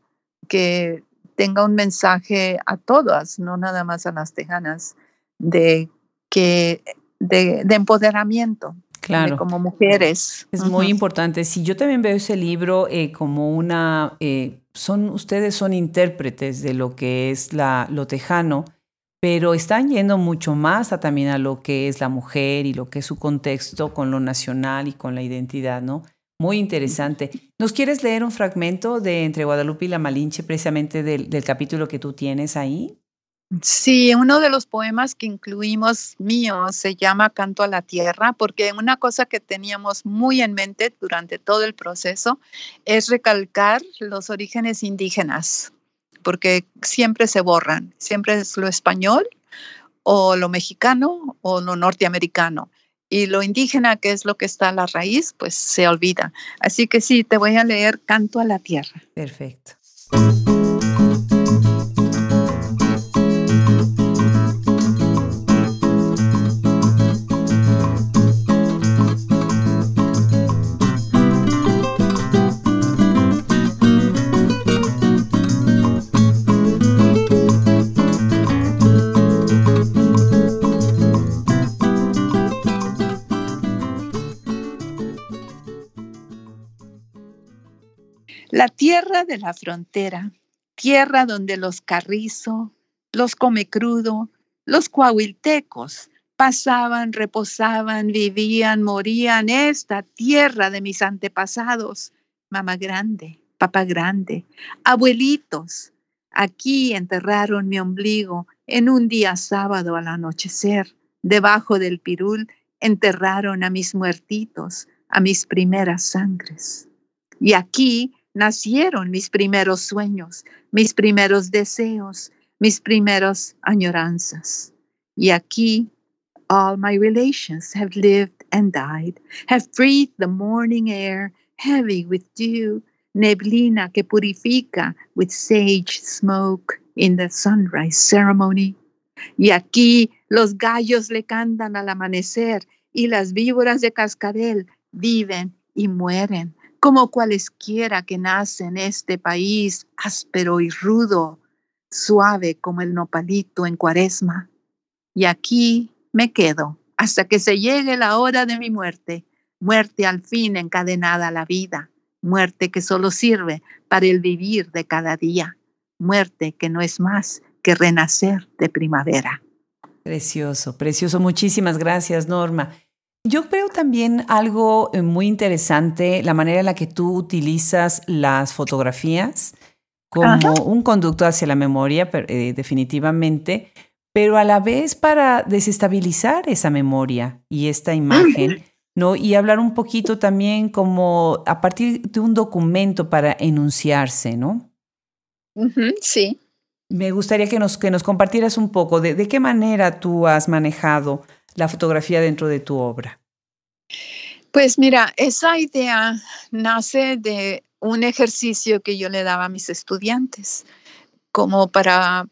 que tenga un mensaje a todas, no nada más a las tejanas, de empoderamiento. Claro. Como mujeres. Es muy importante. Sí, yo también veo ese libro como una... ustedes son intérpretes de lo que es lo tejano, pero están yendo mucho más también a lo que es la mujer y lo que es su contexto con lo nacional y con la identidad, ¿no? Muy interesante. ¿Nos quieres leer un fragmento de Entre Guadalupe y la Malinche, precisamente del capítulo que tú tienes ahí? Sí, uno de los poemas que incluimos mío se llama Canto a la Tierra, porque una cosa que teníamos muy en mente durante todo el proceso es recalcar los orígenes indígenas, porque siempre se borran, siempre es lo español o lo mexicano o lo norteamericano, y lo indígena, que es lo que está a la raíz, pues se olvida. Así que sí, te voy a leer Canto a la Tierra. Perfecto. La tierra de la frontera, tierra donde los carrizo, los comecrudo, los coahuiltecos pasaban, reposaban, vivían, morían. Esta tierra de mis antepasados, mamá grande, papá grande, abuelitos. Aquí enterraron mi ombligo en un día sábado al anochecer. Debajo del pirul enterraron a mis muertitos, a mis primeras sangres. Y aquí nacieron mis primeros sueños, mis primeros deseos, mis primeros añoranzas. Y aquí, all my relations have lived and died, have breathed the morning air, heavy with dew, neblina que purifica with sage smoke in the sunrise ceremony. Y aquí los gallos le cantan al amanecer y las víboras de cascabel viven y mueren, como cualesquiera que nace en este país áspero y rudo, suave como el nopalito en cuaresma, y aquí me quedo hasta que se llegue la hora de mi muerte, muerte al fin encadenada a la vida, muerte que solo sirve para el vivir de cada día, muerte que no es más que renacer de primavera. Precioso, precioso. Muchísimas gracias, Norma. Yo creo también algo muy interesante, la manera en la que tú utilizas las fotografías como un conducto hacia la memoria, definitivamente, pero a la vez para desestabilizar esa memoria y esta imagen, ¿no? Y hablar un poquito también como a partir de un documento para enunciarse, ¿no? Sí. Me gustaría que nos compartieras un poco de qué manera tú has manejado la fotografía dentro de tu obra. Pues mira, esa idea nace de un ejercicio que yo le daba a mis estudiantes, como para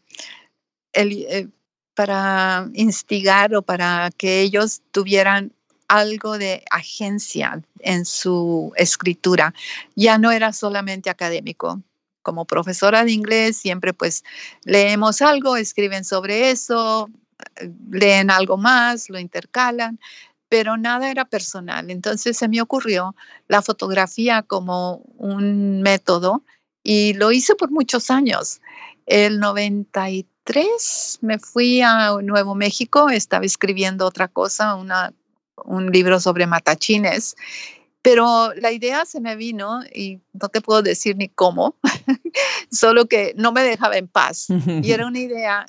instigar o para que ellos tuvieran algo de agencia en su escritura. Ya no era solamente académico. Como profesora de inglés, siempre pues leemos algo, escriben sobre eso, leen algo más, lo intercalan, pero nada era personal. Entonces se me ocurrió la fotografía como un método y lo hice por muchos años. El 93 me fui a Nuevo México, estaba escribiendo otra cosa, un libro sobre matachines, pero la idea se me vino y no te puedo decir ni cómo, solo que no me dejaba en paz. Y era una idea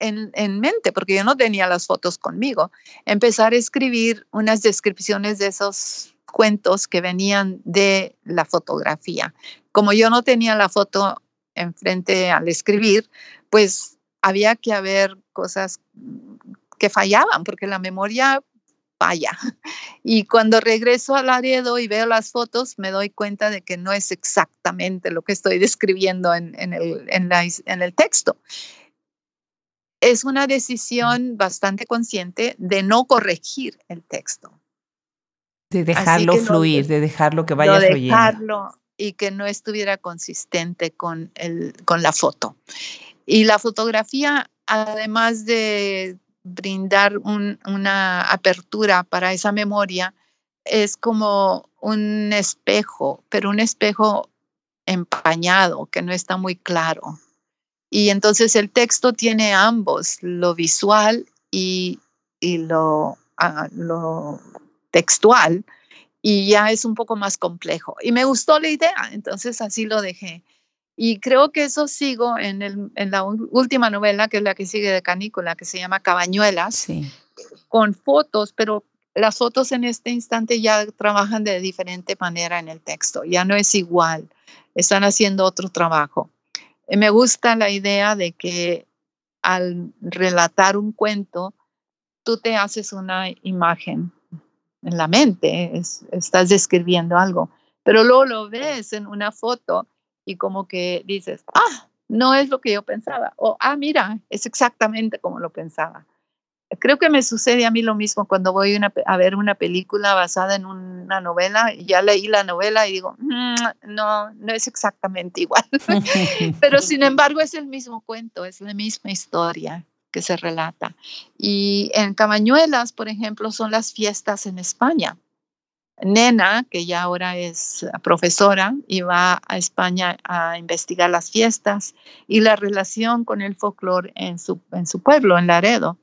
en mente, porque yo no tenía las fotos conmigo, empezar a escribir unas descripciones de esos cuentos que venían de la fotografía. Como yo no tenía la foto enfrente al escribir, pues había que haber cosas que fallaban, porque la memoria falla. Y cuando regreso a Laredo y veo las fotos, me doy cuenta de que no es exactamente lo que estoy describiendo en el texto. Es una decisión bastante consciente de no corregir el texto. De dejarlo fluir, de dejarlo que vaya fluyendo. Dejarlo y que no estuviera consistente con la foto. Y la fotografía, además de brindar una apertura para esa memoria, es como un espejo, pero un espejo empañado, que no está muy claro. Y entonces el texto tiene ambos, lo visual y lo textual, y ya es un poco más complejo. Y me gustó la idea, entonces así lo dejé. Y creo que eso sigo en la última novela, que es la que sigue de Canícula, que se llama Cabañuelas, sí, con fotos, pero las fotos en este instante ya trabajan de diferente manera en el texto, ya no es igual, están haciendo otro trabajo. Me gusta la idea de que al relatar un cuento, tú te haces una imagen en la mente, estás describiendo algo, pero luego lo ves en una foto y como que dices, no es lo que yo pensaba, o mira, es exactamente como lo pensaba. Creo que me sucede a mí lo mismo cuando voy a ver una película basada en una novela, y ya leí la novela y digo, no es exactamente igual. Pero sin embargo es el mismo cuento, es la misma historia que se relata. Y en Cabañuelas, por ejemplo, son las fiestas en España. Nena, que ya ahora es profesora y va a España a investigar las fiestas y la relación con el folclore en su pueblo, en Laredo,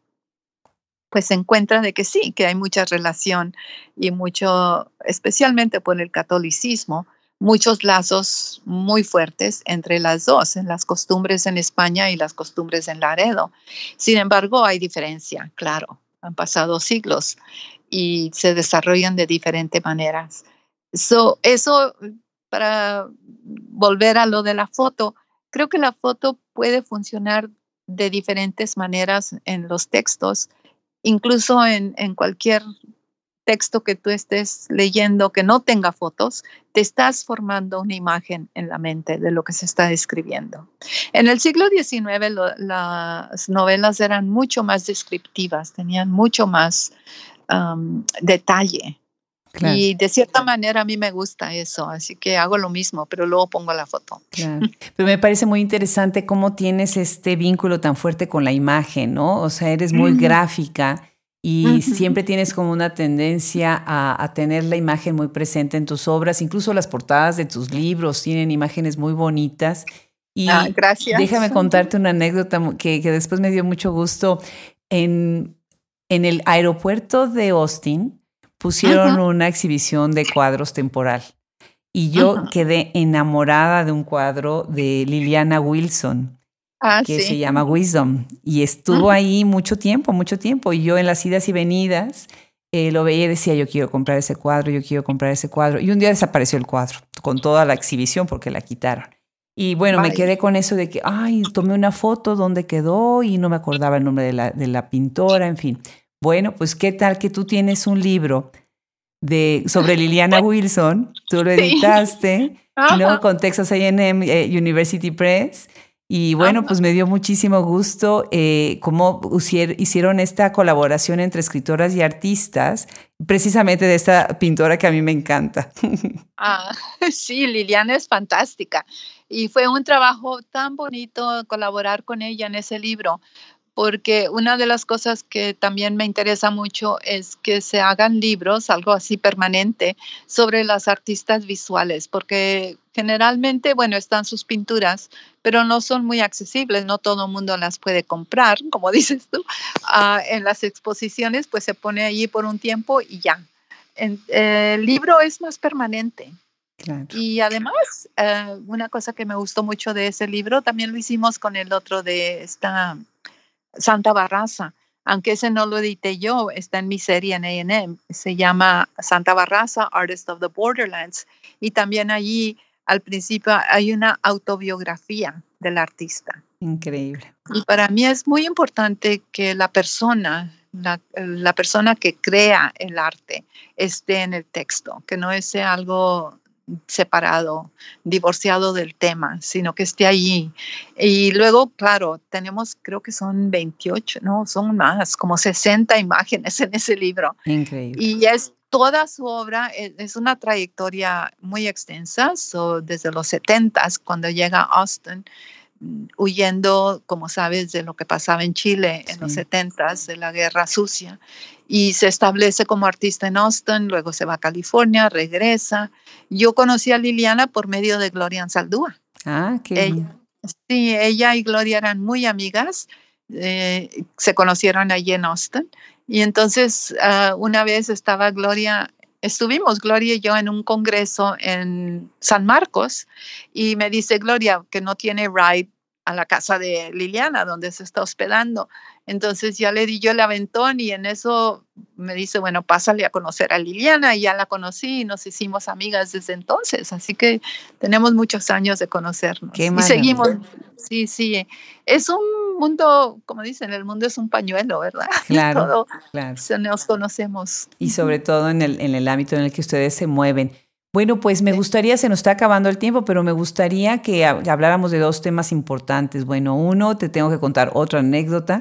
pues se encuentra de que sí, que hay mucha relación y mucho, especialmente por el catolicismo, muchos lazos muy fuertes entre las dos, en las costumbres en España y las costumbres en Laredo. Sin embargo, hay diferencia, claro, han pasado siglos y se desarrollan de diferentes maneras. Eso, para volver a lo de la foto, creo que la foto puede funcionar de diferentes maneras en los textos, incluso en cualquier texto que tú estés leyendo que no tenga fotos, te estás formando una imagen en la mente de lo que se está describiendo. En el siglo XIX las novelas eran mucho más descriptivas, tenían mucho más detalle. Claro. Y de cierta manera a mí me gusta eso, así que hago lo mismo, pero luego pongo la foto. Claro. Pero me parece muy interesante cómo tienes este vínculo tan fuerte con la imagen, ¿no? O sea, eres muy gráfica y siempre tienes como una tendencia a tener la imagen muy presente en tus obras, incluso las portadas de tus libros tienen imágenes muy bonitas. Y gracias. Déjame contarte una anécdota que después me dio mucho gusto. En el aeropuerto de Austin pusieron una exhibición de cuadros temporal y yo quedé enamorada de un cuadro de Liliana Wilson que se llama Wisdom y estuvo ahí mucho tiempo y yo en las idas y venidas lo veía y decía yo quiero comprar ese cuadro y un día desapareció el cuadro con toda la exhibición porque la quitaron. Y bueno, me quedé con eso de que, tomé una foto donde quedó y no me acordaba el nombre de la pintora, en fin. Bueno, pues qué tal que tú tienes un libro sobre Liliana Wilson, tú lo editaste, ¿no? Con Texas A&M, University Press. Y bueno, pues me dio muchísimo gusto cómo hicieron esta colaboración entre escritoras y artistas, precisamente de esta pintora que a mí me encanta. Sí, Liliana es fantástica. Y fue un trabajo tan bonito colaborar con ella en ese libro, porque una de las cosas que también me interesa mucho es que se hagan libros, algo así permanente, sobre las artistas visuales, porque generalmente, bueno, están sus pinturas, pero no son muy accesibles, no todo el mundo las puede comprar, como dices tú. En las exposiciones, pues se pone allí por un tiempo y ya. El libro es más permanente. Claro. Y además, una cosa que me gustó mucho de ese libro, también lo hicimos con el otro de esta Santa Barraza, aunque ese no lo edité yo, está en mi serie en A&M, se llama Santa Barraza, Artist of the Borderlands, y también allí al principio hay una autobiografía del artista. Increíble. Y para mí es muy importante que la persona que crea el arte esté en el texto, que no sea algo separado, divorciado del tema, sino que esté allí. Y luego, claro, tenemos, creo que son 28, no, son más, como 60 imágenes en ese libro. Increíble. Y es toda su obra, es una trayectoria muy extensa, desde los 70s, cuando llega a Austin, huyendo, como sabes, de lo que pasaba en Chile en los 70s, de la guerra sucia, y se establece como artista en Austin, luego se va a California, regresa. Yo conocí a Liliana por medio de Gloria Anzaldúa. Ella y Gloria eran muy amigas, se conocieron allí en Austin, y entonces una vez estuvimos Gloria y yo en un congreso en San Marcos y me dice Gloria que no tiene ride a la casa de Liliana donde se está hospedando. Entonces ya le di yo el aventón y en eso me dice, bueno, pásale a conocer a Liliana, y ya la conocí y nos hicimos amigas desde entonces. Así que tenemos muchos años de conocernos. Qué maravilla. Y seguimos. Sí. Es un mundo, como dicen, el mundo es un pañuelo, ¿verdad? Claro, claro. Nos conocemos. Y sobre todo en el ámbito en el que ustedes se mueven. Bueno, pues me gustaría, se nos está acabando el tiempo, pero me gustaría que habláramos de dos temas importantes. Bueno, uno, te tengo que contar otra anécdota.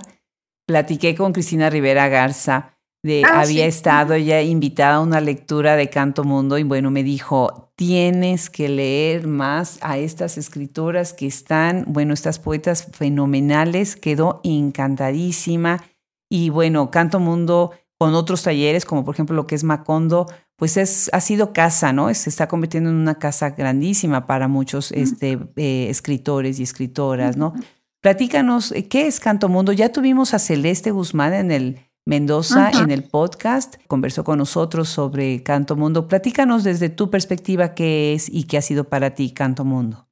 Platiqué con Cristina Rivera Garza, estado ya invitada a una lectura de Canto Mundo, y bueno, me dijo, tienes que leer más a estas escritoras que están, bueno, estas poetas fenomenales. Quedó encantadísima. Y bueno, Canto Mundo, con otros talleres, como por ejemplo lo que es Macondo, pues ha sido casa, ¿no? Se está convirtiendo en una casa grandísima para muchos escritores y escritoras, ¿no? Platícanos, ¿qué es Canto Mundo? Ya tuvimos a Celeste Guzmán en el Mendoza, en el podcast, conversó con nosotros sobre Canto Mundo. Platícanos desde tu perspectiva qué es y qué ha sido para ti Canto Mundo.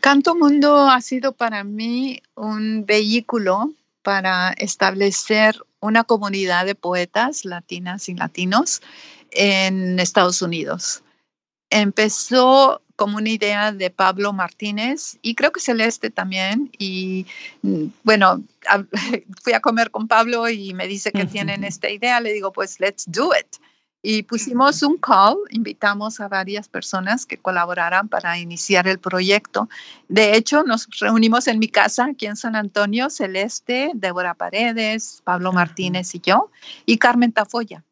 Canto Mundo ha sido para mí un vehículo para establecer una comunidad de poetas latinas y latinos en Estados Unidos. Empezó como una idea de Pablo Martínez y creo que Celeste también. Y bueno, fui a comer con Pablo y me dice que tienen esta idea. Le digo, pues, let's do it. Y pusimos un call, invitamos a varias personas que colaboraran para iniciar el proyecto. De hecho, nos reunimos en mi casa aquí en San Antonio, Celeste, Débora Paredes, Pablo Martínez y yo, y Carmen Tafoya,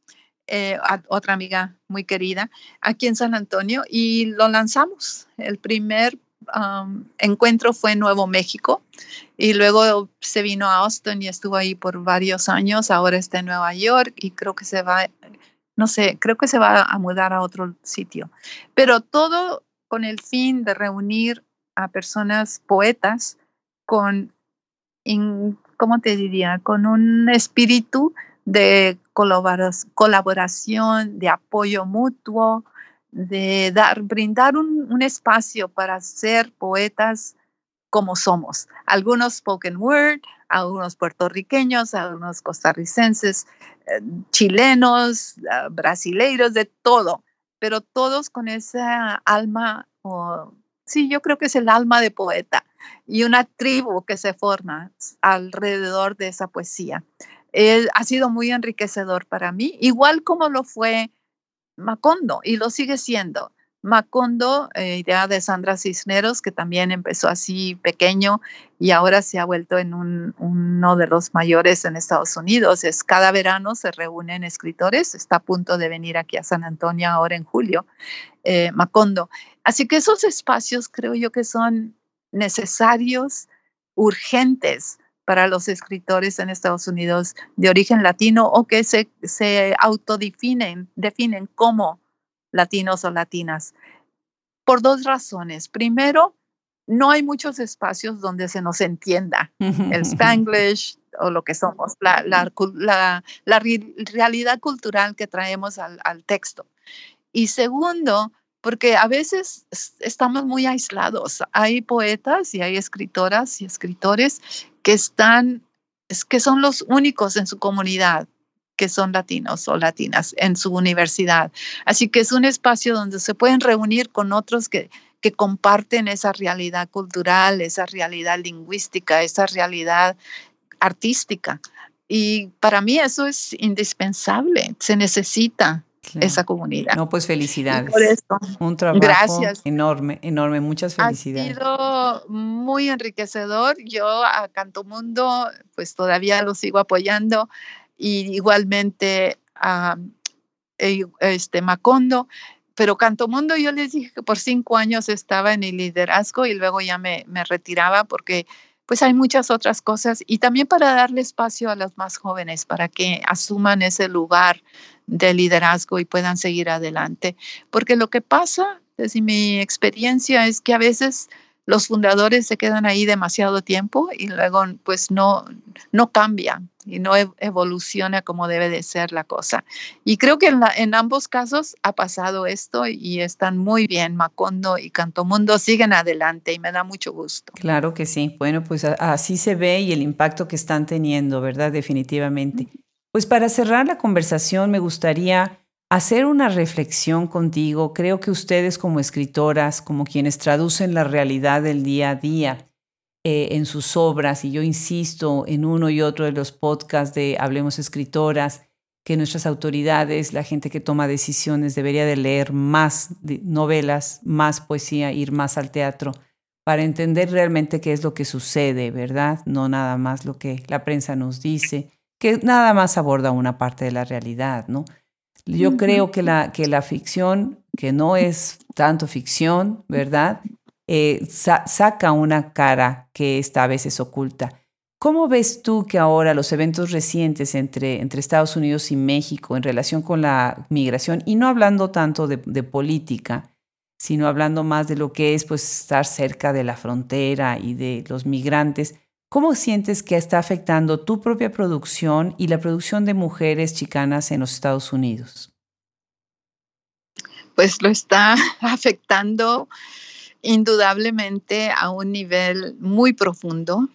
otra amiga muy querida, aquí en San Antonio, y lo lanzamos. El primer encuentro fue en Nuevo México, y luego se vino a Austin y estuvo ahí por varios años. Ahora está en Nueva York y creo que se va... No sé, creo que se va a mudar a otro sitio. Pero todo con el fin de reunir a personas poetas con, ¿cómo te diría? Con un espíritu de colaboración, de apoyo mutuo, de brindar un espacio para ser poetas como somos. Algunos spoken word, algunos puertorriqueños, algunos costarricenses, chilenos, brasileiros, de todo, pero todos con esa alma, sí, yo creo que es el alma de poeta y una tribu que se forma alrededor de esa poesía. Ha sido muy enriquecedor para mí, igual como lo fue Macondo y lo sigue siendo. Macondo, idea de Sandra Cisneros, que también empezó así pequeño y ahora se ha vuelto en uno de los mayores en Estados Unidos. Es, cada verano se reúnen escritores, está a punto de venir aquí a San Antonio ahora en julio, Macondo. Así que esos espacios creo yo que son necesarios, urgentes para los escritores en Estados Unidos de origen latino o que se autodefinen como latinos o latinas, por dos razones. Primero, no hay muchos espacios donde se nos entienda el Spanglish o lo que somos, la realidad cultural que traemos al texto. Y segundo, porque a veces estamos muy aislados. Hay poetas y hay escritoras y escritores que son los únicos en su comunidad que son latinos o latinas en su universidad. Así que es un espacio donde se pueden reunir con otros que comparten esa realidad cultural, esa realidad lingüística, esa realidad artística. Y para mí eso es indispensable, se necesita esa comunidad. No, pues felicidades. Y por eso. Un trabajo enorme, muchas felicidades. Ha sido muy enriquecedor. Yo a Canto Mundo, pues todavía lo sigo apoyando. Y igualmente a Macondo, pero Canto Mundo yo les dije que por 5 años estaba en el liderazgo y luego ya me retiraba porque pues hay muchas otras cosas y también para darle espacio a los más jóvenes para que asuman ese lugar de liderazgo y puedan seguir adelante. Porque lo que pasa, desde mi experiencia, es que a veces los fundadores se quedan ahí demasiado tiempo y luego pues no cambian y no evoluciona como debe de ser la cosa. Y creo que en ambos casos ha pasado esto y están muy bien. Macondo y Canto Mundo siguen adelante y me da mucho gusto. Claro que sí. Bueno, pues así se ve y el impacto que están teniendo, ¿verdad? Definitivamente. Pues para cerrar la conversación me gustaría hacer una reflexión contigo. Creo que ustedes como escritoras, como quienes traducen la realidad del día a día en sus obras, y yo insisto en uno y otro de los podcasts de Hablemos Escritoras, que nuestras autoridades, la gente que toma decisiones, debería de leer más novelas, más poesía, ir más al teatro, para entender realmente qué es lo que sucede, ¿verdad? No nada más lo que la prensa nos dice, que nada más aborda una parte de la realidad, ¿no? Yo creo que la ficción, que no es tanto ficción, ¿verdad? Saca una cara que está a veces oculta. ¿Cómo ves tú que ahora los eventos recientes entre Estados Unidos y México en relación con la migración, y no hablando tanto de política, sino hablando más de lo que es pues, estar cerca de la frontera y de los migrantes, cómo sientes que está afectando tu propia producción y la producción de mujeres chicanas en los Estados Unidos? Pues lo está afectando indudablemente a un nivel muy profundo.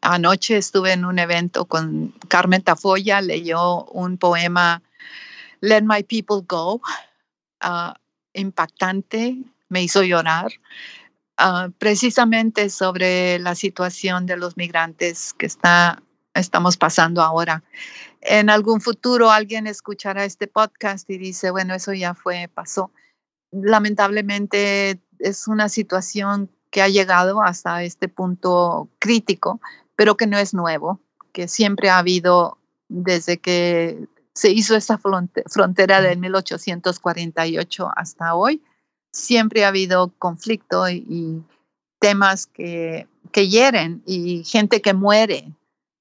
Anoche estuve en un evento con Carmen Tafoya, leyó un poema, Let My People Go, impactante, me hizo llorar. Precisamente sobre la situación de los migrantes que está estamos pasando ahora. En algún futuro alguien escuchará este podcast y dice, bueno, eso ya fue, pasó. Lamentablemente es una situación que ha llegado hasta este punto crítico, pero que no es nuevo, que siempre ha habido desde que se hizo esta frontera de 1848 hasta hoy. Siempre ha habido conflicto y temas que hieren y gente que muere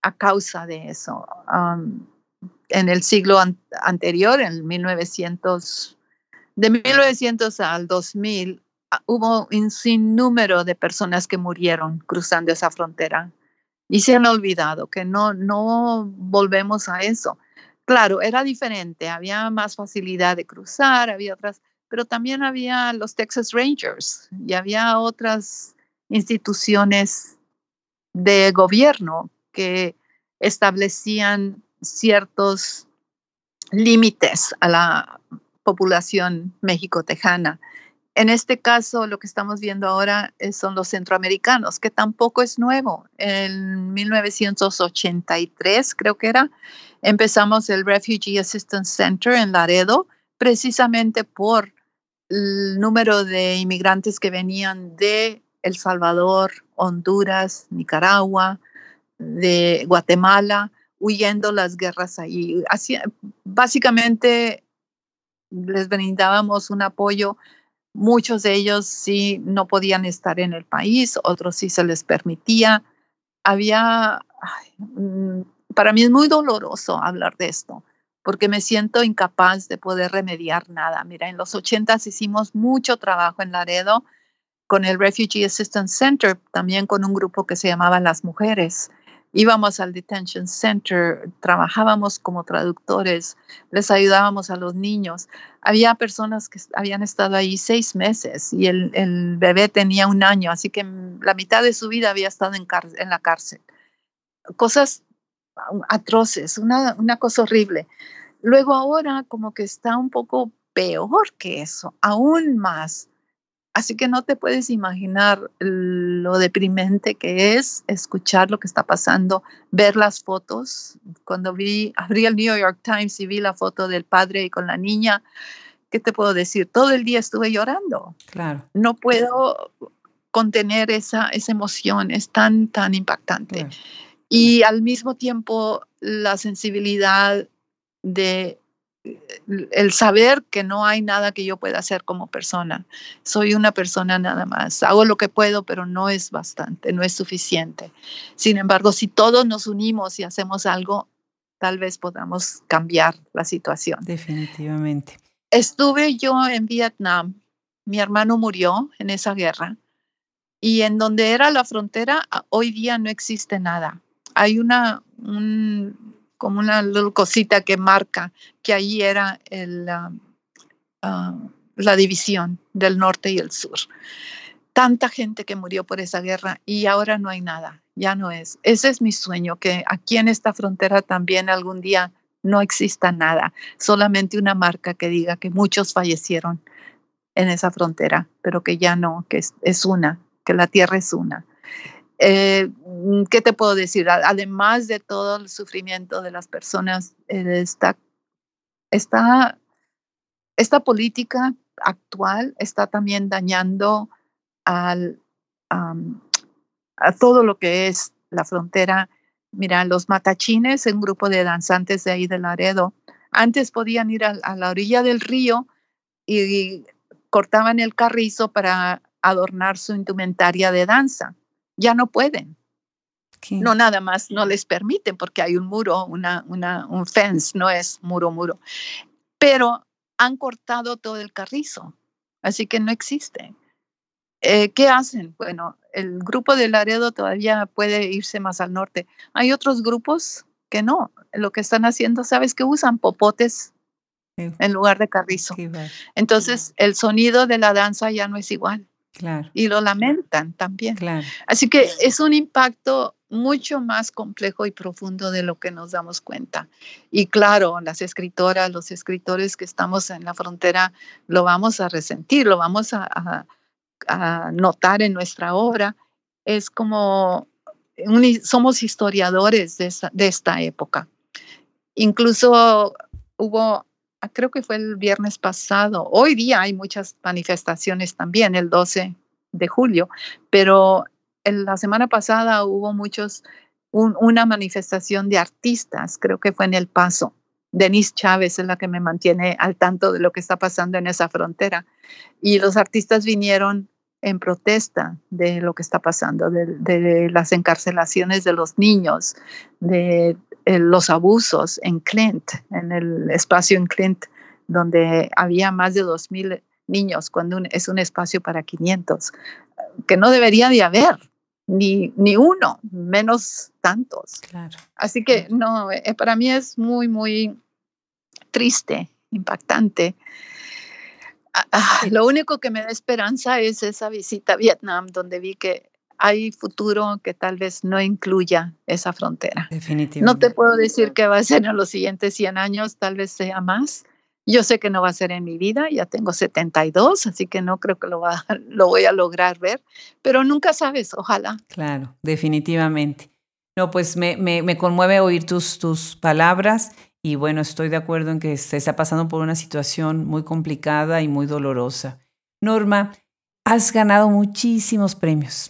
a causa de eso. En el siglo anterior, en 1900, de 1900 al 2000, hubo un sinnúmero de personas que murieron cruzando esa frontera y se han olvidado que no volvemos a eso. Claro, era diferente, había más facilidad de cruzar, había otras, pero también había los Texas Rangers y había otras instituciones de gobierno que establecían ciertos límites a la población méxico-tejana. En este caso, lo que estamos viendo ahora son los centroamericanos, que tampoco es nuevo. En 1983, creo que era, empezamos el Refugee Assistance Center en Laredo, precisamente por el número de inmigrantes que venían de El Salvador, Honduras, Nicaragua, de Guatemala, huyendo las guerras allí. Así, básicamente les brindábamos un apoyo. Muchos de ellos sí no podían estar en el país, otros sí se les permitía. Para mí es muy doloroso hablar de esto, porque me siento incapaz de poder remediar nada. Mira, en los 80s hicimos mucho trabajo en Laredo con el Refugee Assistance Center, también con un grupo que se llamaba Las Mujeres. Íbamos al Detention Center, trabajábamos como traductores, les ayudábamos a los niños. Había personas que habían estado ahí 6 meses y el bebé tenía 1 año, así que la mitad de su vida había estado en la cárcel. Cosas atroces, una cosa horrible. Luego ahora como que está un poco peor que eso, aún más. Así que no te puedes imaginar lo deprimente que es escuchar lo que está pasando, ver las fotos. Cuando abrí el New York Times y vi la foto del padre y con la niña, ¿qué te puedo decir? Todo el día estuve llorando. Claro. No puedo contener esa emoción, es tan impactante. Claro. Y al mismo tiempo la sensibilidad de el saber que no hay nada que yo pueda hacer como persona. Soy una persona nada más. Hago lo que puedo, pero no es bastante, no es suficiente. Sin embargo, si todos nos unimos y hacemos algo, tal vez podamos cambiar la situación. Definitivamente. Estuve yo en Vietnam. Mi hermano murió en esa guerra. Y en donde era la frontera, hoy día no existe nada. Hay como una cosita que marca que ahí era la división del norte y el sur. Tanta gente que murió por esa guerra y ahora no hay nada, ya no es. Ese es mi sueño, que aquí en esta frontera también algún día no exista nada, solamente una marca que diga que muchos fallecieron en esa frontera, pero que ya no, que es una, que la tierra es una. ¿Qué te puedo decir? Además de todo el sufrimiento de las personas, esta política actual está también dañando a todo lo que es la frontera. Mira, los matachines, un grupo de danzantes de ahí de Laredo, antes podían ir a la orilla del río y cortaban el carrizo para adornar su indumentaria de danza. Ya no pueden. ¿Qué? No, nada más no les permiten porque hay un muro, un fence, no es muro. Pero han cortado todo el carrizo, así que no existe. ¿Qué hacen? Bueno, el grupo de Laredo todavía puede irse más al norte. Hay otros grupos que no. Lo que están haciendo, ¿sabes qué? Usan popotes en lugar de carrizo. Entonces, el sonido de la danza ya no es igual. Claro. Y lo lamentan también. Claro. Así que es un impacto mucho más complejo y profundo de lo que nos damos cuenta. Y claro, las escritoras, los escritores que estamos en la frontera, lo vamos a resentir, lo vamos a notar en nuestra obra. Es como somos historiadores de esta época. Incluso hubo, creo que fue el viernes pasado, hoy día hay muchas manifestaciones también, el 12 de julio, pero la semana pasada hubo una manifestación de artistas, creo que fue en El Paso. Denise Chávez es la que me mantiene al tanto de lo que está pasando en esa frontera. Y los artistas vinieron en protesta de lo que está pasando, de las encarcelaciones de los niños, de los abusos en Clint, en el espacio en Clint, donde había más de 2,000 niños, cuando es un espacio para 500, que no debería de haber. Ni uno, menos tantos. Claro. Así que no, para mí es muy, muy triste, impactante. Lo único que me da esperanza es esa visita a Vietnam, donde vi que hay futuro que tal vez no incluya esa frontera. Definitivamente. No te puedo decir qué va a ser en los siguientes 100 años, tal vez sea más. Yo sé que no va a ser en mi vida, ya tengo 72, así que no creo que lo voy a lograr ver, pero nunca sabes, ojalá. Claro, definitivamente. No, pues me conmueve oír tus palabras y bueno, estoy de acuerdo en que se está pasando por una situación muy complicada y muy dolorosa. Norma, has ganado muchísimos premios.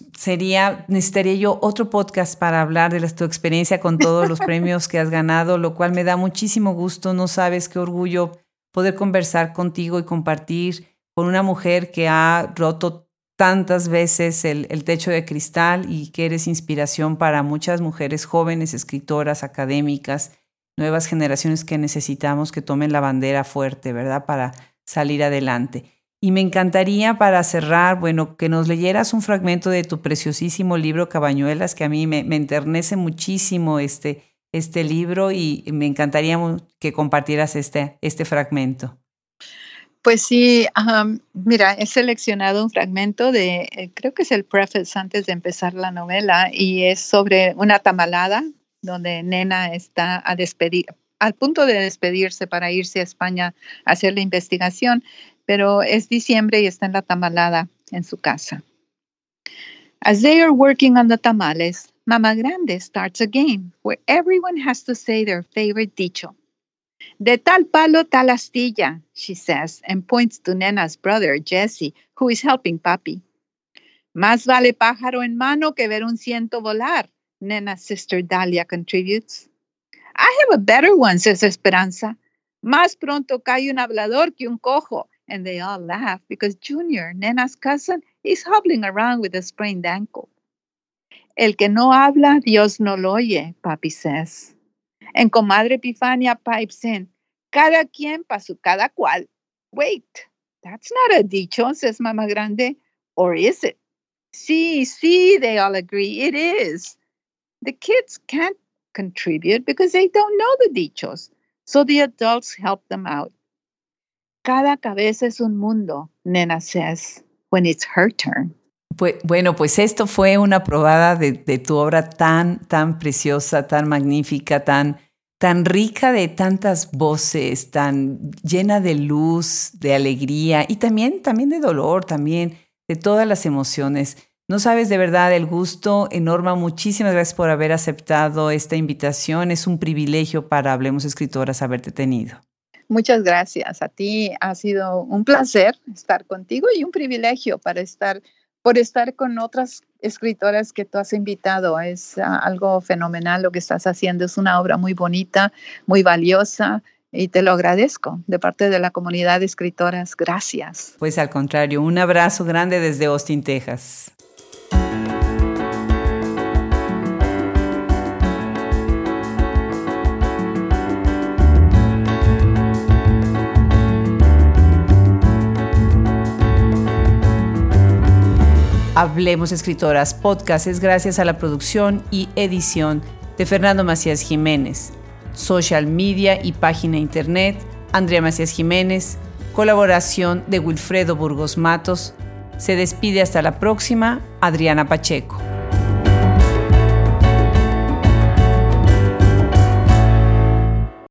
Necesitaría yo otro podcast para hablar de tu experiencia con todos los premios que has ganado, lo cual me da muchísimo gusto, no sabes qué orgullo poder conversar contigo y compartir con una mujer que ha roto tantas veces el techo de cristal y que eres inspiración para muchas mujeres jóvenes, escritoras, académicas, nuevas generaciones que necesitamos que tomen la bandera fuerte, ¿verdad? Para salir adelante. Y me encantaría para cerrar, bueno, que nos leyeras un fragmento de tu preciosísimo libro Cabañuelas, que a mí me enternece muchísimo este libro y me encantaría que compartieras este fragmento. Pues sí, mira, he seleccionado un fragmento creo que es el preface antes de empezar la novela y es sobre una tamalada donde Nena está al punto de despedirse para irse a España a hacer la investigación, pero es diciembre y está en la tamalada en su casa. As they are working on the tamales, Mama Grande starts a game where everyone has to say their favorite dicho. De tal palo, tal astilla, she says, and points to Nena's brother, Jesse, who is helping Papi. Más vale pájaro en mano que ver un ciento volar, Nena's sister Dalia contributes. I have a better one, says Esperanza. Más pronto cae un hablador que un cojo. And they all laugh because Junior, Nena's cousin, is hobbling around with a sprained ankle. El que no habla, Dios no lo oye, Papi says. And Comadre Epifania pipes in, cada quien pa' su cada cual. Wait, that's not a dicho, says Mama Grande. Or is it? Sí, they all agree, it is. The kids can't contribute because they don't know the dichos, so the adults help them out. Cada cabeza es un mundo, Nena says, when it's her turn. Bueno, pues esto fue una probada de tu obra tan preciosa, tan magnífica, tan rica de tantas voces, tan llena de luz, de alegría y también de dolor, también de todas las emociones. No sabes de verdad el gusto, Norma, muchísimas gracias por haber aceptado esta invitación. Es un privilegio para Hablemos Escritoras haberte tenido. Muchas gracias a ti. Ha sido un placer estar contigo y un privilegio por estar con otras escritoras que tú has invitado. Es algo fenomenal lo que estás haciendo. Es una obra muy bonita, muy valiosa y te lo agradezco de parte de la comunidad de escritoras. Gracias. Pues al contrario, un abrazo grande desde Austin, Texas. Hablemos Escritoras Podcast es gracias a la producción y edición de Fernando Macías Jiménez. Social media y página internet, Andrea Macías Jiménez. Colaboración de Wilfredo Burgos Matos. Se despide hasta la próxima, Adriana Pacheco.